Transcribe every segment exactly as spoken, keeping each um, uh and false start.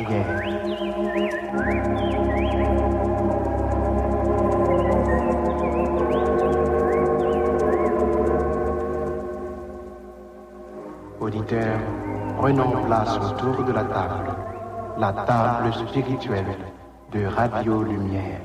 arrière. Auditeurs, prenons place autour de la table, la table spirituelle de Radio Lumière.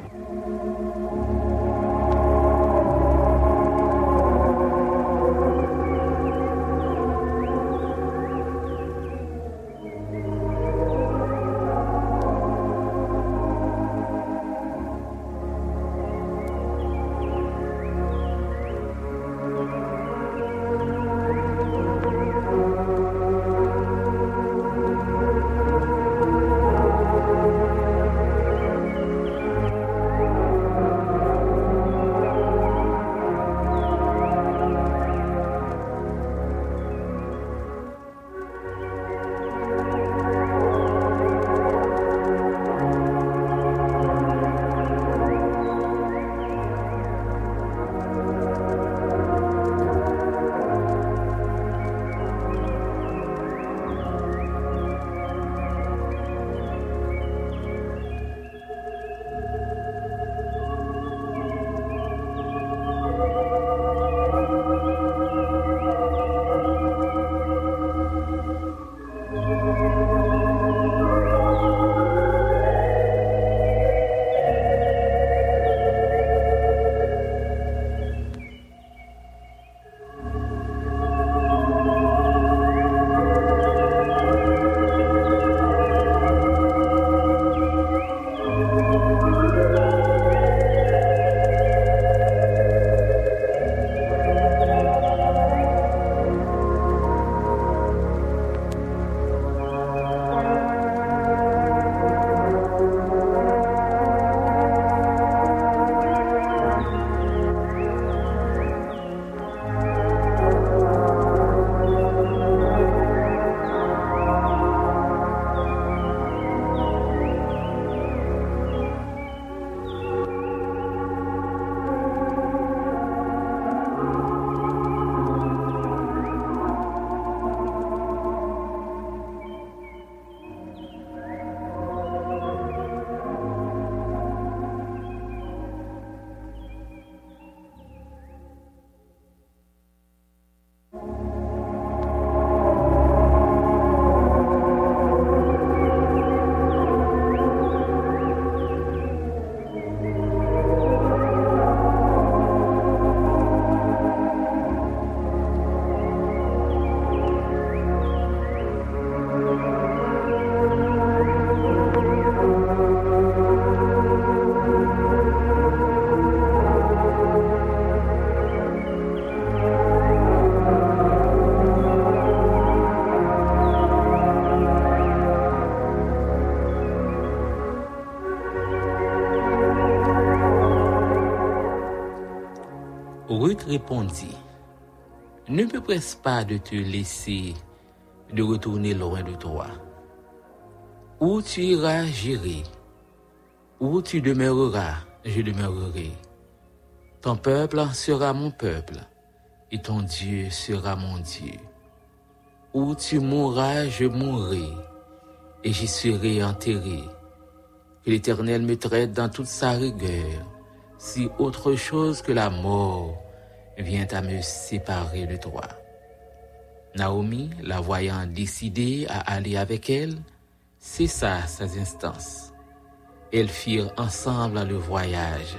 Ruth répondit, « Ne me presse pas de te laisser de retourner loin de toi. Où tu iras, j'irai. Où tu demeureras, je demeurerai. Ton peuple sera mon peuple, et ton Dieu sera mon Dieu. Où tu mourras, je mourrai, et j'y serai enterré. Que l'Éternel me traite dans toute sa rigueur, si autre chose que la mort vient à me séparer de toi. » Naomi, la voyant décidée à aller avec elle, cessa ses instances. Elles firent ensemble le voyage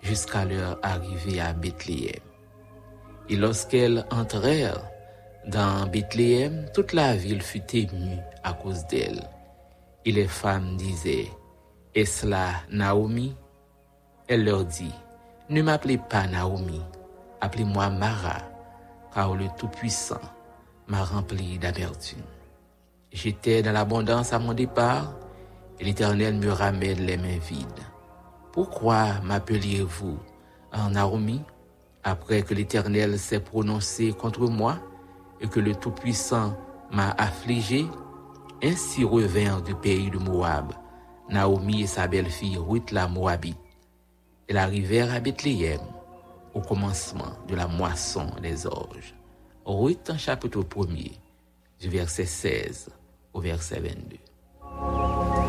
jusqu'à leur arrivée à Bethléem. Et lorsqu'elles entrèrent dans Bethléem, toute la ville fut émue à cause d'elle. Et les femmes disaient, « Est-ce là Naomi ? » Elle leur dit, « Ne m'appelez pas Naomi. » Appelez-moi Mara, car le Tout-Puissant m'a rempli d'amertume. J'étais dans l'abondance à mon départ, et l'Éternel me ramène les mains vides. Pourquoi m'appeliez-vous en Naomi, après que l'Éternel s'est prononcé contre moi, et que le Tout-Puissant m'a affligé? Ainsi revinrent du pays de Moab, Naomi et sa belle-fille Ruth la Moabite. Elles arrivèrent à Bethléem, au commencement de la moisson des orges. Ruth, chapitre premier, du verset seize au verset vingt-deux.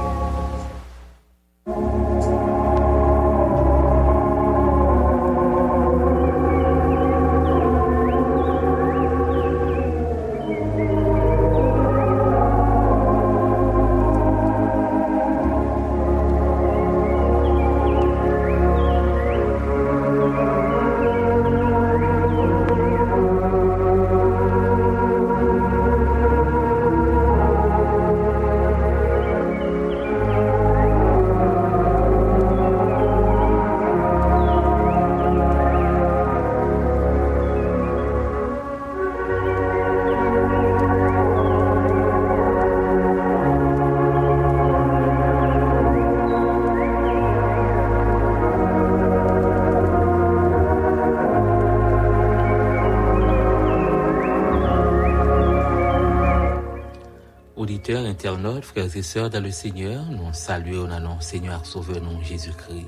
internautes, frères et sœurs dans le Seigneur, nous saluons à notre Seigneur Sauveur, nous Jésus-Christ.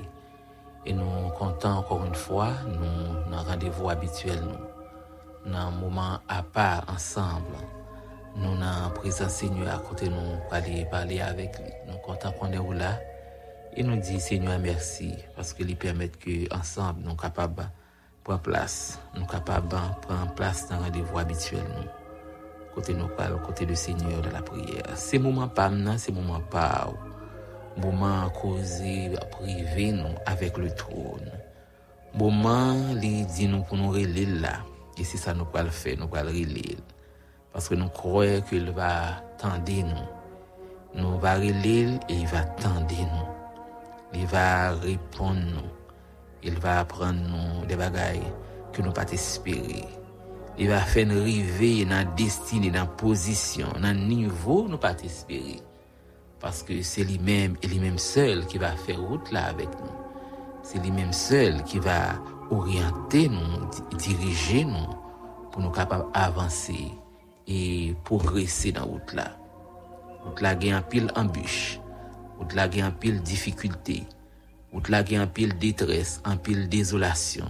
Et nous comptons encore une fois, nous dans rendez-vous habituel, nous, dans un moment à part ensemble, nous dans la présence Seigneur à côté nous, pour aller parler avec lui. Nous comptons qu'on est là et nous disons Seigneur merci, parce que lui permet que ensemble, nous sommes capables de prendre place, nous sommes capables de prendre place dans le rendez-vous habituel, nous. Côté nous parle, côté du Seigneur de la prière. C'est moment pas maintenant, c'est moment pas moment causé privé nous avec le trône. Moment il dit nous pour nous relier là et c'est ça nous pas le faire, nous pas le relier parce que nous croyons qu'il va tendre nous. Nous va relier et il va tendre nous. Il va répondre nous. Il va prendre nous des bagailles que nous pas espérer. Il va faire nous arriver dans la destinée, dans la position, dans le niveau nous pas espérer. Parce que c'est lui-même et lui-même seul qui va faire route là avec nous. C'est lui-même seul qui va orienter nous, diriger nous, pour nous capables d'avancer et progresser dans la route là. Route là, il y a un pile embûche, route là, il y a un pile difficulté, route là, il y a un pile détresse, un pile désolation.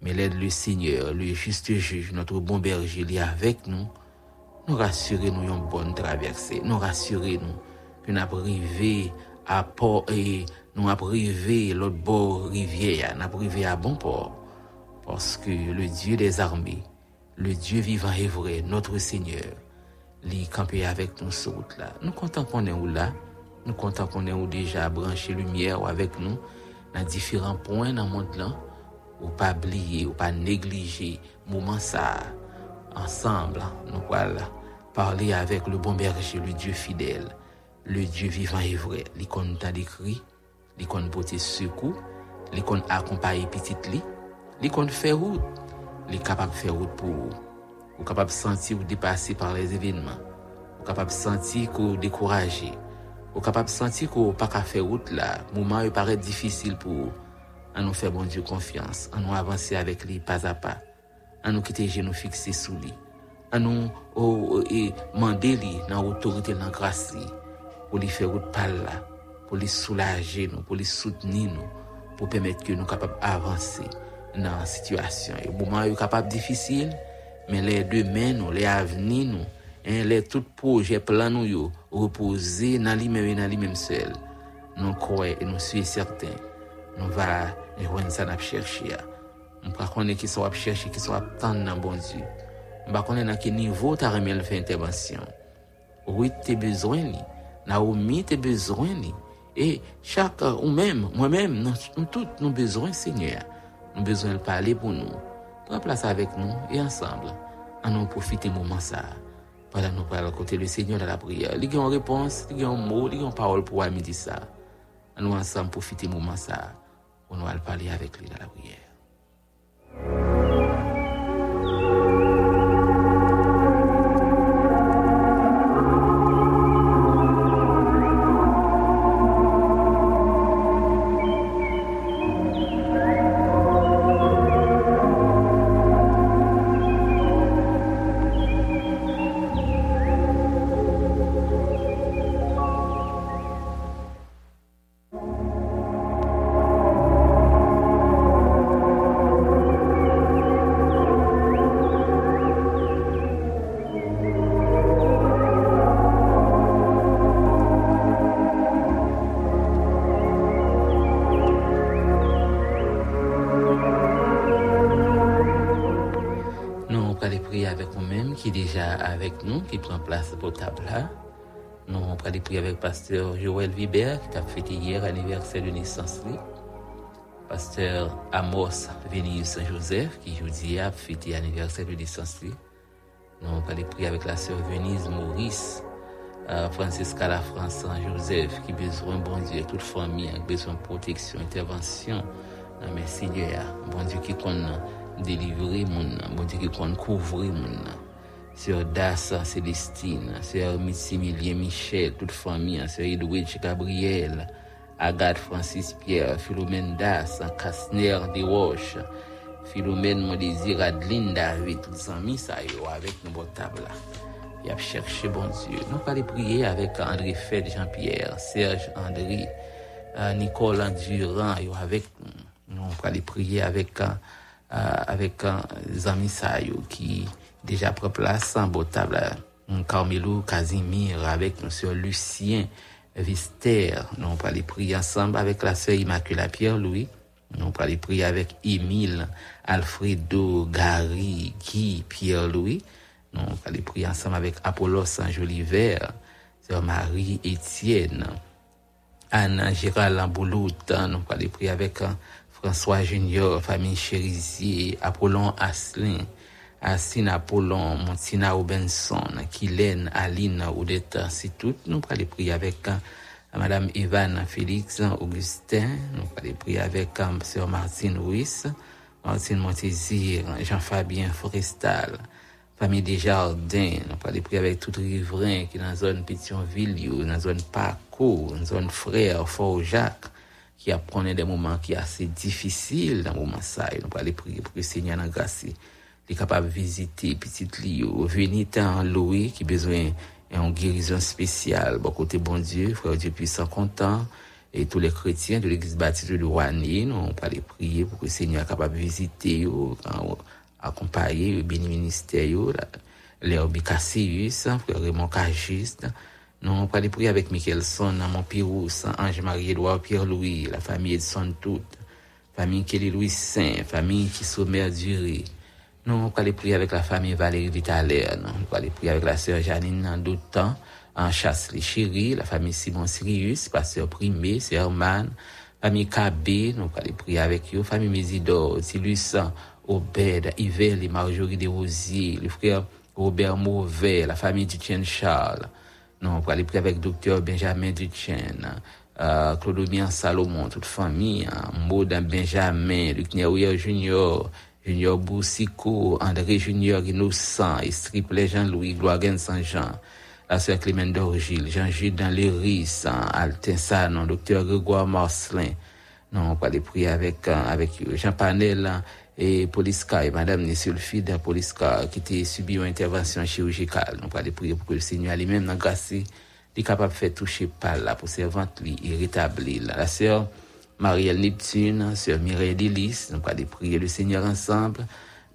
Mais l'aide le Seigneur, le juste juge, notre bon berger, il est avec nous. Nous rassurez-nous une bonne traversée. Nous rassurez-nous que nous avons arrivé à port et nous avons arrivé à l'autre bord rivière, nous avons arrivé à bon port. Parce que le Dieu des armées, le Dieu vivant et vrai, notre Seigneur, il est campé avec nous sur route là. Nous comptons qu'on est là. Nous comptons qu'on est déjà branché lumière avec nous dans différents points dans le monde là. Ou pas oublier, ou pas négliger moment ça. Ensemble, nous allons parler avec le bon berger, le Dieu fidèle, le Dieu vivant et vrai. L'icône t'a décrit, l'icône porte secours, l'icône accompagne petite li, l'icône fait route, l'icône capable faire route pour vous. Vous capable sentir ou dépasser par les événements, vous capable sentir que vous découragez, vous capable sentir que vous pas qu'à faire route là, moment il paraît difficile pour vous. À nous faire bon Dieu confiance, à nous avancer avec lui pas à pas, à nous quitter genoux fixés sous lui, à nous oh, oh, et demander lui dans l'autorité dans la grâce pour lui faire route par là, pour lui soulager nous, pour lui soutenir nous, pour permettre que nous capables d'avancer dans la situation. Et au moment où capable difficile, mais les demain nous, les avenirs nous, hein, les tout projet plan nous yo reposer dans lui-même et dans lui-même seul. Nous croyons et nous sommes certains. Nous va et on ça n'a chercher on pas connait qui sont à chercher qui sont à attendre dans bon Dieu on pas connait dans quel niveau ta remel fait intervention oui tes besoin ni Naomi tes besoin ni et chaque ou même moi-même nous toutes nous besoin Seigneur nous besoin de parler pour nous prends place avec nous et ensemble en nous profiter moment ça pendant nous parler côté le Seigneur dans la prière il y a une réponse il y a un mot il y a une parole pour à midi ça nous ensemble profiter moment ça. On va parler avec lui dans la prière. Déjà avec nous, qui prend place pour table là. Nous, on va prier avec pasteur Joël Vibert, qui a fêté hier l'anniversaire de naissance. Pasteur Amos Vénius Saint-Joseph, qui aujourd'hui a fêté l'anniversaire de naissance. Nous, on va prier avec la sœur Venise Maurice, euh, Francisca la France Saint-Joseph, qui a besoin, bon Dieu, toute famille, qui a besoin de protection, intervention. Non, mais Seigneur, bon Dieu, qui connaît délivrer mon bon Dieu, qui connaît couvrir mon Sœur Dassa Célestine, Sœur Missimilien Michel, toute famille, Sœur Edwidge Gabriel, Agathe Francis Pierre, Philomène Das, Casner Desroches, Philomène Mondésir Adeline David, toutes amis, ça y est, avec nos tables. Il a cherché bon Dieu. Nous allons prier avec André Fed, Jean-Pierre, Serge, André, Nicolas Durand, avec nous. Nous allons prier avec avec Zami Sayou qui déjà prend place en beau table. Carmelo Casimir, avec nous sœur Lucien Vister. Nous allons prier ensemble avec la sœur Immaculée Pierre-Louis. Nous allons prier avec Émile, Alfredo, Gary, Guy, Pierre-Louis. Nous allons prier ensemble avec Apollos Saint-Joliver, Sœur Marie Étienne, Anne Gérald Lamboulout. Nous allons prier avec François Junior, famille Chérisier, Apollon Asselin, Assine Apollon, Montina Robinson, Kylen, Aline Odette. C'est tout. Nous allons prier avec Madame Evan Félix Augustin. Nous allons prier avec Sœur Martine Ruiz, Martine Montésir, Jean-Fabien Forestal, famille Desjardins. Nous allons prier avec tout riverain qui est dans la zone Pétionville, dans la zone Paco, dans la zone Frère, Fort-Jacques, qui apprend des moments qui sont assez difficiles dans le moment ça. Nous allons prier pour que le Seigneur nous grâce. Il est capable de visiter Petite Lio, Vénitin Louis, qui a besoin d'une guérison spéciale. Bon côté bon Dieu, frère Dieu puissant, content. Et tous les chrétiens de l'église baptiste de Louani, nous allons prier pour que le Seigneur soit capable de visiter, accompagner, béni ministère, l'herbe Cassius, frère Raymond Cagiste. Nous allons prier avec Michelson, Namon Pirous, Ange-Marie-Édouard Pierre-Louis, la famille Edson toute, famille Kelly-Louis Saint, famille qui sommaire durée. Nous allons prier avec la famille Valérie Vitaler, nous allons prier avec la sœur Janine Nandotan, en chasse les chéris, la famille Simon Sirius, pasteur Primé, sœur Man, famille Kabé, nous allons prier avec eux, famille Mésidor, Silus, Obed, Yvel et Marjorie Desrosiers, le frère Robert Mauvais, la famille Dutien Charles. Nous allons prier avec docteur Benjamin Dutien, euh, Clodomir Salomon, toute famille, hein, Maudin Benjamin, Luc Néouyer Junior, Junior Boussico, André Junior Innocent, Estriplet Jean-Louis, Gloirgen Saint-Jean, la sœur Clément d'Orgile, Jean-Jules dans Léris, Altin Sanon, docteur Grégoire Marcelin. Non, on va les prier avec, avec Jean Panel et Poliska et Madame Nesulfide Poliska qui était subi une intervention chirurgicale. On va les prier pour que le Seigneur lui-même dans grâce, il est capable de faire toucher par là pour servante lui et rétablir la sœur Marielle Neptune, sœur Mireille Delis. Nous allons prier le Seigneur ensemble.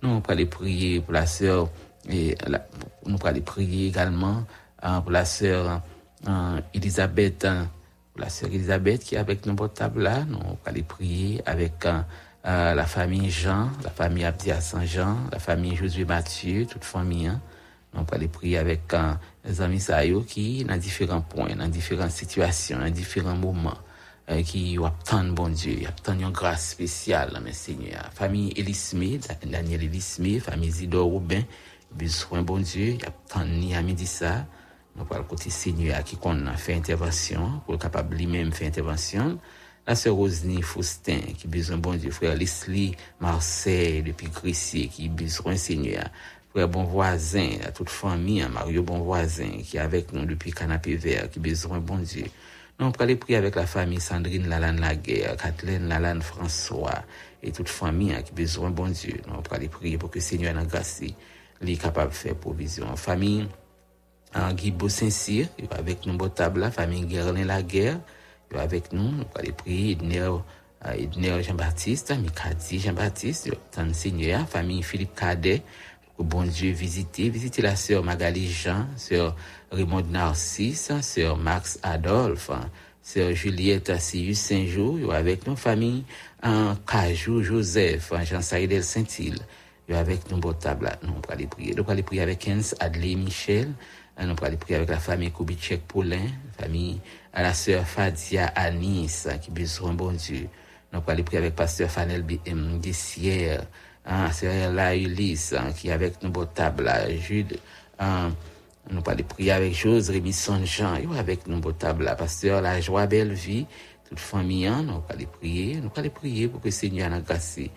Nous allons prier pour la sœur, et la, nous allons prier également hein, pour la sœur hein, Elisabeth, hein, pour la sœur Elisabeth qui est avec nous portable là. Nous allons prier avec hein, euh, la famille Jean, la famille Abdia Saint-Jean, la famille Josué Mathieu, toute famille. Hein. Nous allons prier avec hein, les amis Sayo qui dans différents points, dans différentes situations, dans différents moments. Euh, qui obtient bon Dieu, y obtient une grâce spéciale, mes Seigneur. Famille Elisme, Daniel Elisme, famille Zidor Robin, besoin bon Dieu, y obtient ni à midi ça. Nous parlons côté Seigneur qui qu'on a fait intervention, pour capable lui-même faire intervention. La sœur Rosny Faustin qui besoin bon Dieu, frère Leslie Marseille depuis Crissier qui besoin Seigneur. Frère bon voisin, à toute famille, Mario bon voisin qui est avec nous depuis Canapé Vert qui besoin bon Dieu. Nous allons prier avec la famille Sandrine Lalanne Laguerre, Kathleen Lalanne François et toute famille qui a besoin bon Dieu. Nous allons prier pour que le Seigneur nous grâce, il est capable de faire provision. Famille Guy Beau-Saint-Cyr, il est avec nous, la famille Guerlain Laguerre, il est avec nous. Nous allons prier Edner Jean-Baptiste, Mikadi Jean-Baptiste, le Seigneur, famille Philippe Cadet. Que bon Dieu visitez, visitez la sœur Magali Jean, sœur Raymond Narcisse, sœur Max Adolphe, sœur Juliette Sius Saint-Jour, avec nos familles, en Cajou Joseph, Jean-Saïdel Saint-Île, avec nos beaux tables, nous allons aller prier. Nous allons aller prier avec Hans Adley Michel, nous allons aller prier avec la famille Kubitschek-Paulin, famille à la sœur Fadia Anis, qui besoin bon Dieu. Nous allons aller prier avec pasteur Fanel B M Dessière, ah, c'est la Ulysse hein, qui est avec nous beau table là, Jude. Hein, nous allons prier avec Jose Rémi Saint-Jean, il est avec nous beau table là, pasteur la joie belle vie, toute famille, hein, nous allons prier, nous allons prier pour que le Seigneur nous grâce, il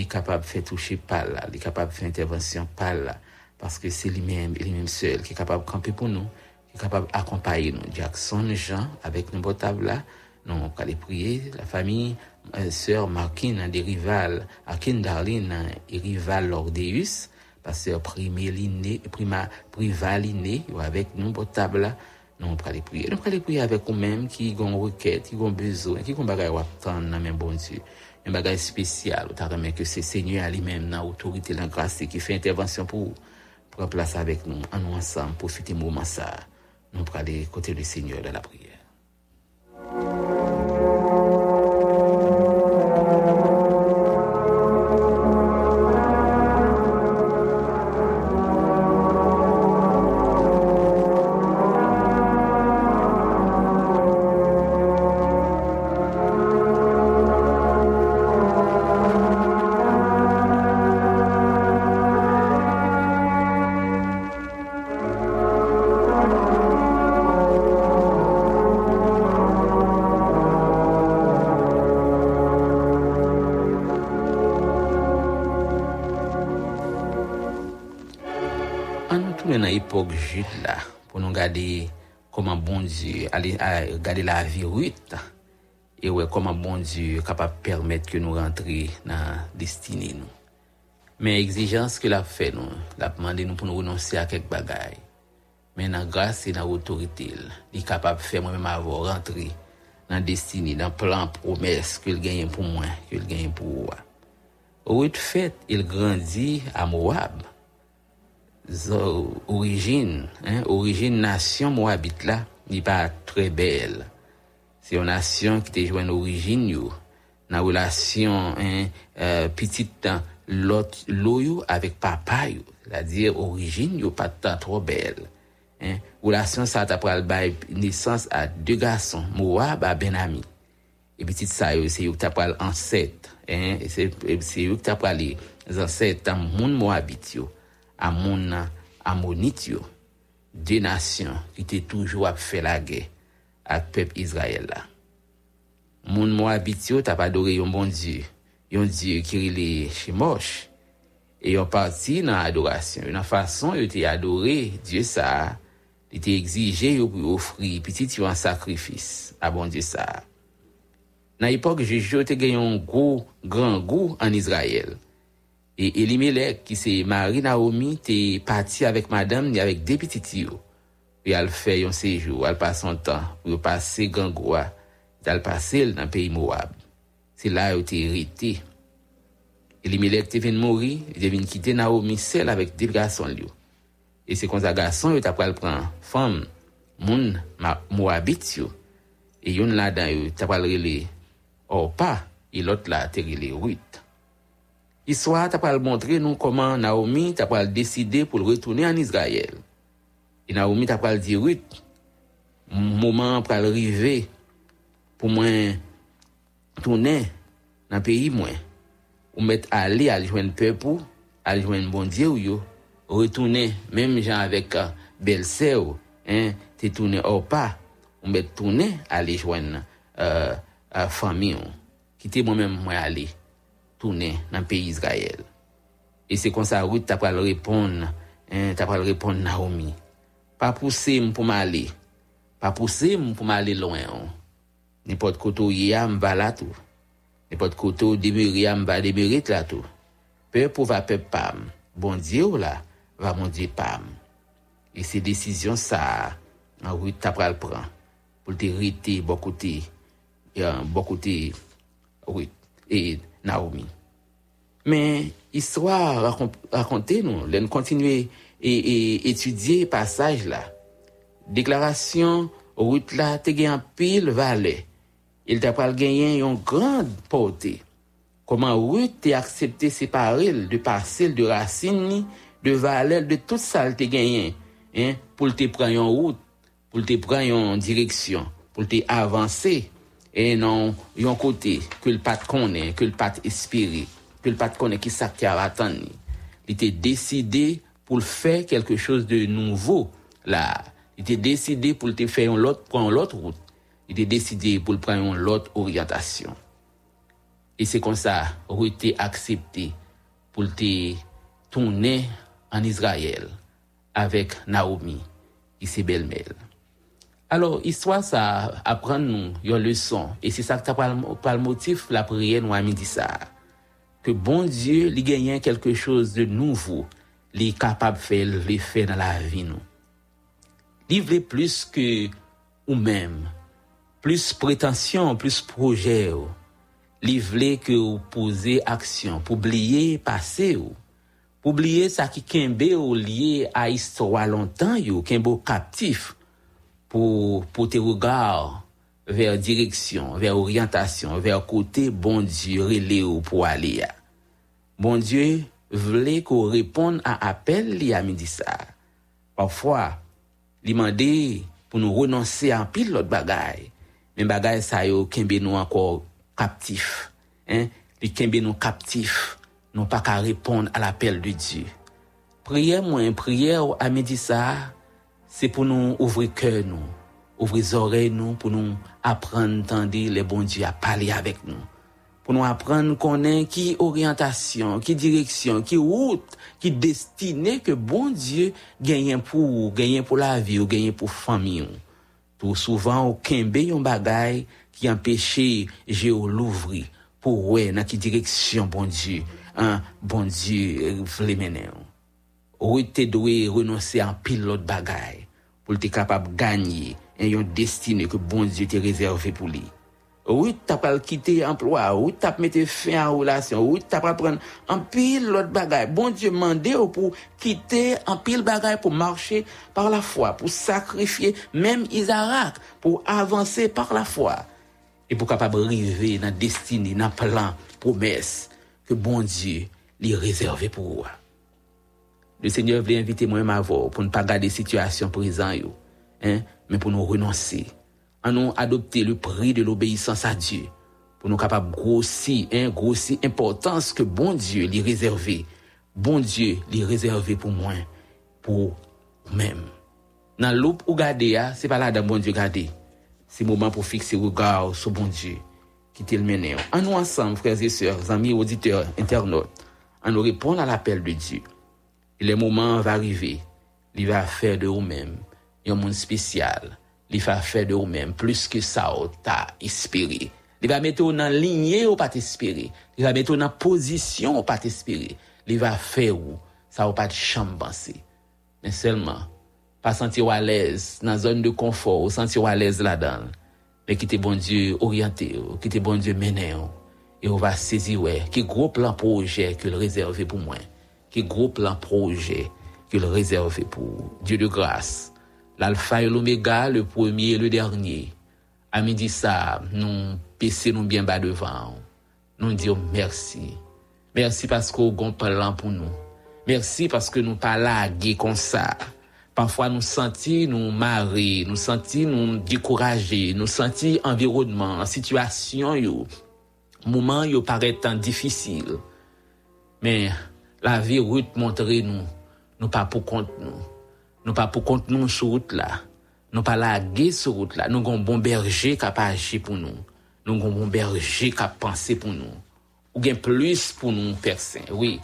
est capable de faire toucher par là, il est capable de faire intervention par là, parce que c'est lui-même, lui-même seul qui est capable de camper pour nous, qui est capable d'accompagner nous. Jackson Jean avec nous beau table là, nous allons prier la famille. Euh, Sœur Marquine des rivales, Akin Darlene et rival Lordeus, pasteur Primaliné, Prima Privaliné, ou avec nous pour table là, nous on prend les prières. Nous prenons les prières avec nous-mêmes qui ont requête, qui ont besoin, qui ont bagaille à attendre dans même bon Dieu. Un bagage spécial, ou t'as que c'est Seigneur lui-même dans autorité, dans grâce qui fait intervention pour prendre place avec nous, en nous ensemble, profiter moment ça. Nous prenons les côtés du Seigneur dans la prière. Époque Jude là pour nous garder comment bon Dieu aller garder la vie Ruth et ouais comment bon Dieu capable permettre que nous rentrer dans destinée nous mais exigence que l'a fait nous l'a demandé nous pour nous renoncer à quelques bagailles mais dans grâce et dans autorité il est capable faire moi même avoir rentrer dans destinée dans plan promesse qu'il gagne pour moi qu'il gagne pour Ruth fait il grandit à Moab origine hein origine nation moabite là n'est pas très belle c'est une nation qui te joine origine yo dans relation hein euh, petit temps l'autre loyo avec papa yo c'est-à-dire origine yo pas tant trop belle hein relation ça t'a pral bail naissance à deux garçons Moab à Benami et petit ça yo c'est yo t'a pral ancêtre hein c'est c'est yo t'a pral les ancêtres moun moabite yo Amon, Amonitio, deux nations qui étaient toujours à faire la guerre avec peuple Israël là. Mon Moabitio t'a pas adoré un bon Dieu, un Dieu qui est Chemosh et ont parti dans adoration. Une façon ils étaient adoré Dieu ça, il était exigé pour offrir petit un sacrifice à bon Dieu ça. Dans l'époque Jéhovah te gagne un gros grand goût en Israël. Et Elimelék qui c'est mari Naomi t'est parti avec madame et avec des petits yo. Et elle fait un séjour, elle passe son temps pour passer grand goa, elle passer dans pays Moab. C'est là où t'est hérité. Elimelék t'est venu mourir, il est venu quitter Naomi seule avec des garçons lui. Et c'est comme ça garçon il t'a pral prendre femme moun Moabite yo. Et yon là dans yo t'a pral relé Orpa et l'autre là t'est relé Ruth. Histoire t'a pas montrer nous comment Naomi t'a pas décidé pour retourner en Israël. Et Naomi t'a pas dit Ruth moment pour arriver pour moi tourner dans pays moi ou mettre aller à joindre peuple à joindre bon Dieu yo retourner même gens avec belle-sœur hein t'es tourner au pas ou mettre tourner aller joindre euh famille quitter moi même moi aller tourner dans pays Israël. Et c'est comme ça Ruth t'a pas répondre, hein, t'a pas répondre Naomi. Pas pousser me pour m'aller. Pas pousser me pour m'aller loin. N'importe côté où va là tout. N'importe côté où Débériam va Débérit là tout. Peuple pour va peuple pam. Bon Dieu là, va mon Dieu pam. Et ces décisions ça, Ruth t'a pas prendre pour t'hériter bon côté et bon côté Ruth et Naomi. Mais histoire racontée nous, l'on continuer et, et étudier passage là. Déclaration Ruth là te gagne en pile valet. Il t'a pas gagné une grande portée. Comment Ruth t'a accepté séparer de parcelle de racine de valet de toute ça te gagné hein pour te prendre une route, pour te prendre une direction, pour te avancer. Et non, yon côté que le pat connaît, que le pat espérer, que le pat connaît qui ça qui a attendu. Il était décidé pour faire quelque chose de nouveau là. Il était décidé pour te faire une autre prendre l'autre route. Il était décidé pour prendre une autre orientation. Et c'est comme ça Ruth était accepté pour te tourner en Israël avec Naomi, qui c'est belle-mère. Alors, histoire ça apprend nous une leçon et c'est ça que t'a pas le motif la prière nous a midi ça que bon Dieu lui gagne quelque chose de nouveau li capable faire le faire dans la vie nous. Li vle plus que ou même, plus prétention, plus projet. Li vle que ou poser action, pour oublier passé ou, pour oublier ça qui kembe ou lié à histoire longtemps yo, kembe captif pour pour tes regards vers direction, vers orientation, vers côté bon Dieu relé ou pour aller. Bon Dieu vle qu'on réponde à appel li a midi ça. Parfois, li mandé pour nous renoncer à pile l'autre bagaille. Mais bagaille ça yo kembe nous encore captif. Hein, li kembe nous captif, non pas qu'à répondre à l'appel de Dieu. Prière moins prière à midi ça, c'est pour nous ouvrir cœur nous, ouvrir oreilles nous pour nous apprendre tendre les bons Dieu à parler avec nous. Pour nous apprendre qu'on est qui orientation, qui direction, qui route, qui destinée que bon Dieu gagne pour, gagne pour la vie, ou gagne pour famille. Tout souvent au kembe yon bagay qui empêche Jéhovah l'ouvrir pour ouais dans qui direction bon Dieu, hein, bon Dieu vle mener. Ou te doit renoncer en pile l'autre bagay pour te capable gagner yon destinée que bon Dieu te réservé pour lui. Oui, t'as pas quitté emploi, oui, t'as mettre fin à relation, oui, t'as pas prendre en pile l'autre bagaille. Bon Dieu mandé pour quitter en pile bagaille pour marcher par la foi, pour sacrifier même Isaac, pour avancer par la foi et pour capable arriver dans destinée, dans plan, promesse que bon Dieu lui réservé pour vous. Le Seigneur veut inviter moi à voir pour ne pas garder situation présente yo, hein, mais pour nous renoncer. En nous adopter le prix de l'obéissance à Dieu pour nous capables grossir, hein, grossir importance que bon Dieu lui réservé, bon Dieu lui réservé pour moi, pour même. Dans l'oup ou garder a, c'est pas là dans bon Dieu garder. C'est moment pour fixer regard sur bon Dieu qui t'il mené. En nous ensemble frères et sœurs, amis auditeurs, internautes, en nous répondre à l'appel de Dieu. Et le moment va arriver, il va faire de vous-même un monde spécial. Il va faire de vous-même plus que ça ou t'a espéré. Il va mettre dans lignée ou pas t'espérer. Il va mettre dans position ou pas t'espérer. Il va faire ou ça ou pas de chambanser. Mais seulement pas sentir à l'aise dans zone de confort, ou sentir à l'aise là-dedans. Mais qui t'es bon Dieu orienté, qui t'es bon Dieu mené et on va saisir ouais, qui gros plan projet que le réservé pour moi. Qui gros plan projet que le réservé pour Dieu de grâce. L'alpha et l'oméga, le premier et le dernier. À midi ça, nous pissons nous bien bas devant. Nous disons merci. Merci parce qu'on gon plan pour nous. Merci parce que nous pas lagué comme ça. Parfois nous sentis nous marrer, nous sentis nous décourager, nous sentis environnement, situation yo, moment yo paraît tant difficile. Mais la vie route montrer nous, nous pas pour compte nous. Nous pas pour compte nous sur route là, nous pas laguer sur route là, nous gon bon berger qui a pas agi pour nous, nous gon bon berger qui a pensé pour nous, ou gain plus pour nous personne, oui,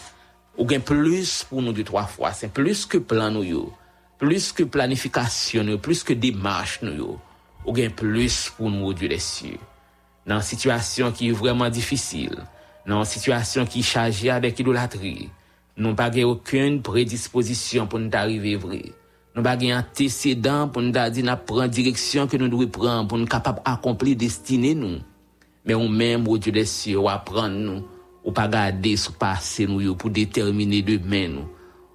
ou gain plus pour nous deux trois fois, c'est plus que plan nous yo, plus que planification nous, plus que démarche nous yo, ou gain plus pour nous Dieu des cieux. Dans situation qui est vraiment difficile, dans situation qui chargée avec idolâtrie, nous pas gain aucune prédisposition pour nous arriver vrai. Nous pas gain antécédent pour nous dire n'a prendre direction que nous devons prendre pour nous capable accomplir destinée nous. Mais on même au Dieu des cieux ou apprendre nous ou pas garder sous passé nous pour déterminer demain nous.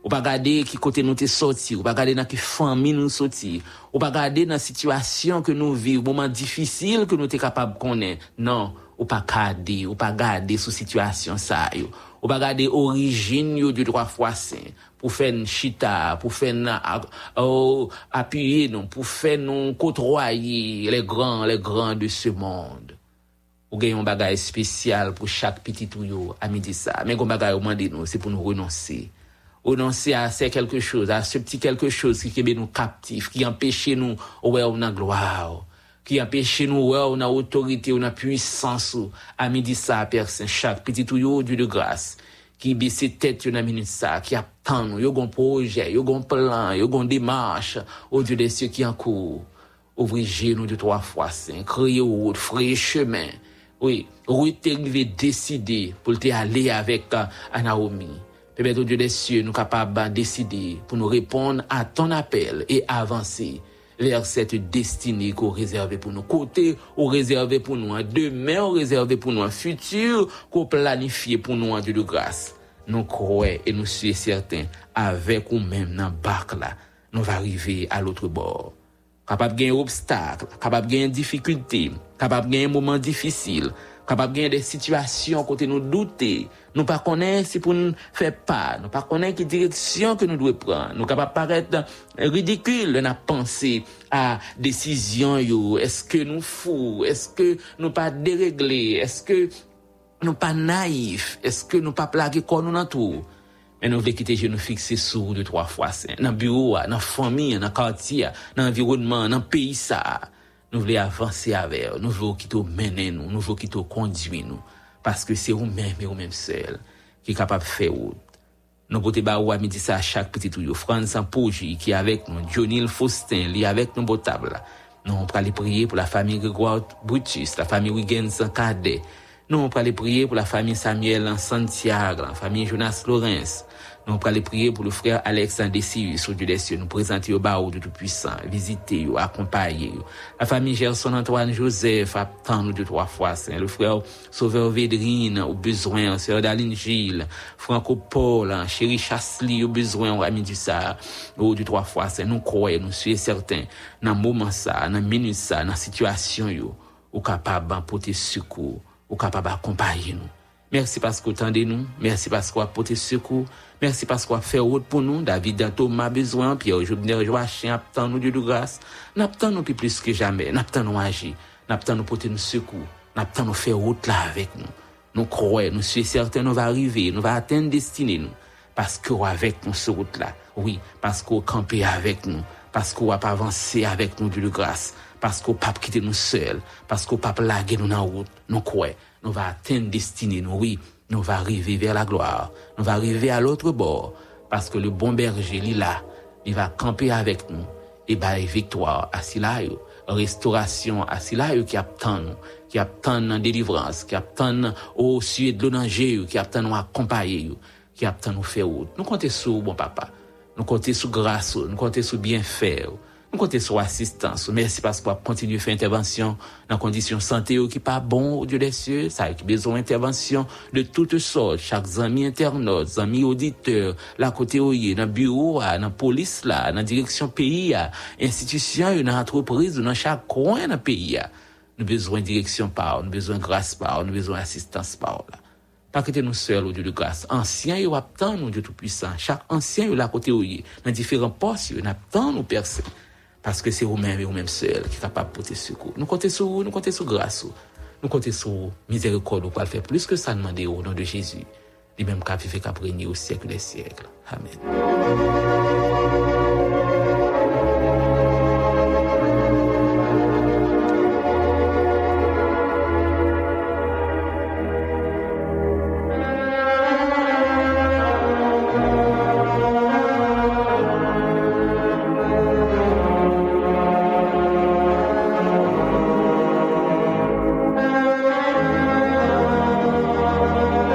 Ou pas garder qui côté nous t'es sorti, ou pas garder dans qui famille nous sorti, ou pas garder dans situation que nous vivons, moment difficile que nous t'es capable connaître. Non, ou pas garder, ou pas garder sous situation ça yo. Ou pas garder origine yo du droit fois saint pour faire une chita, pour faire euh, appuyer non, pour faire non côtoyer les grands, les grands de ce monde. Ou gagne un bagage spécial pour chaque petit touyo à midi ça. Mais gon bagage mandé nous, c'est pour nous renoncer. Renoncer à c'est quelque chose, à ce petit quelque chose qui kebe nous captif, qui empêche nous ouais on a gloire, qui empêche nous ouais on a autorité, on a puissance à midi ça à personne chaque petit touyo Dieu de grâce qui baisse tête dans minute ça qui attend nous yo gon projet, yo gon plan, yo gon démarche au Dieu des cieux qui en cours. Ouvrir genou de trois fois saint, créer route, frayer chemin. Oui, route arrivé décidé pour te aller avec Naomi. Permette au Dieu des cieux, nous capables de décider pour nous répondre à ton appel et avancer vers cette destinée qu'on réservait pour nous. Côté, qu'on réservait pour nous. Demain, qu'on réservait pour nous. Futur, qu'on planifié pour nous en Dieu de grâce. Nous croyons et nous sommes certains, avec ou même dans le bac là, nous va arriver à l'autre bord. Capable de gagner obstacle, capable de gagner difficulté, capable de gagner moment difficile, capable de gagner des situations côté nous douter, nous pas connaître si pour nous faire pas, nous pas connaître quelle direction que nous devons prendre, nous capable paraître ridicule n'a penser à décision yo, est-ce que nous fous, est-ce que nous pas déréglé, est-ce que nous pas naïf, est-ce que nous pas plagué comme nous entoure. Mais nous voulons quitter genoux fixés sur deux, trois fois saint. Dans le bureau, dans la famille, dans le quartier, dans l'environnement, dans le pays, ça. Nous voulons avancer avec eux. Nous voulons quitter mener nous. Nous voulons quitter conduire nous. Parce que c'est vous-même et vous-même seul qui est capable de faire route. Nous voulons quitter à midi ça à chaque petit tour. France en Pouji qui est avec nous. Johnny Faustin, qui est avec nous, potable. Nous allons aller prier pour la famille Grégoire Brutus, la famille Wiggins Cadet. Nous allons aller prier pour la famille Samuel en Santiago, la famille Jonas Lawrence. Nous allons aller prier pour le frère Alexandre Desius, au Dieu des cieux, nous présenter au Bao de Tout-Puissant, visiter, accompagner. La famille Gerson Antoine Joseph, attend nous deux, trois fois, saint. Le frère Sauveur Védrine, au besoin, sœur Daline Gilles, Franco Paul, chéri Chasli, au besoin, ami du Sahara, au deux, trois fois, saint. Nous croyons, nous sommes certains, dans le moment ça, dans la minute ça, dans la situation, yo, ou capable d'apporter secours. Ou capable d'accompagner nous. Merci parce que vous tendez nous. Merci parce que vous apportez secours. Merci parce que vous faites route pour nous. David, Thomas, besoin. Pierre, Jovenel, Joachim, attend nous Dieu de grâce. N'attend nous plus que jamais. N'attend nous agir. N'attend nous porter nos secours. N'attend nous faire route là avec nous. Nous croyons, nous sommes certains, nous va arriver, nous va atteindre destinée nous. Parce que vous avec nous sur route là. Oui, parce que vous campez avec nous. Parce que vous avancez avec nous Dieu de grâce. Parce qu'on pas quitter nous seuls, parce qu'on pas laguer nous dans route, nous croyons, nous va atteindre destinée, nous oui, nous va arriver vers la gloire, nous va arriver à l'autre bord, parce que le bon berger il est là, il va camper avec nous et bah victoire à cela, restauration à cela qui attend nous, qui attend dans délivrance, qui attend au sud de danger, qui attend nous accompagner, qui attend nous faire route. Nous comptons sur bon papa, nous comptons sur grâce, nous comptons sur bienfait. Nous comptons sur l'assistance. Merci parce que vous continuez à faire intervention dans conditions santé qui pas bon au Dieu des cieux. Ça a besoin d'intervention de toutes sortes. Chaque ami internaute, ami auditeur, la côté oyé, dans bureau, dans police là, dans direction pays, institution, dans entreprise, dans chaque coin dans pays. Nous besoin direction par, nous besoin grâce par, nous besoin assistance par là. Pas que nous seuls au Dieu de grâce. Ancien, il attend nous Dieu tout puissant. Chaque ancien, il la côté oyé, dans différents postes, il attend nous personnes. Parce que c'est vous-même et vous-même seul qui est capable de porter secours. Nous comptons sur vous, nous comptons sur grâce. Nous comptons sur miséricorde, pour faire plus que ça demander au nom de Jésus. Lui-même qui a vécu et qui a régné au siècle des siècles. Amen.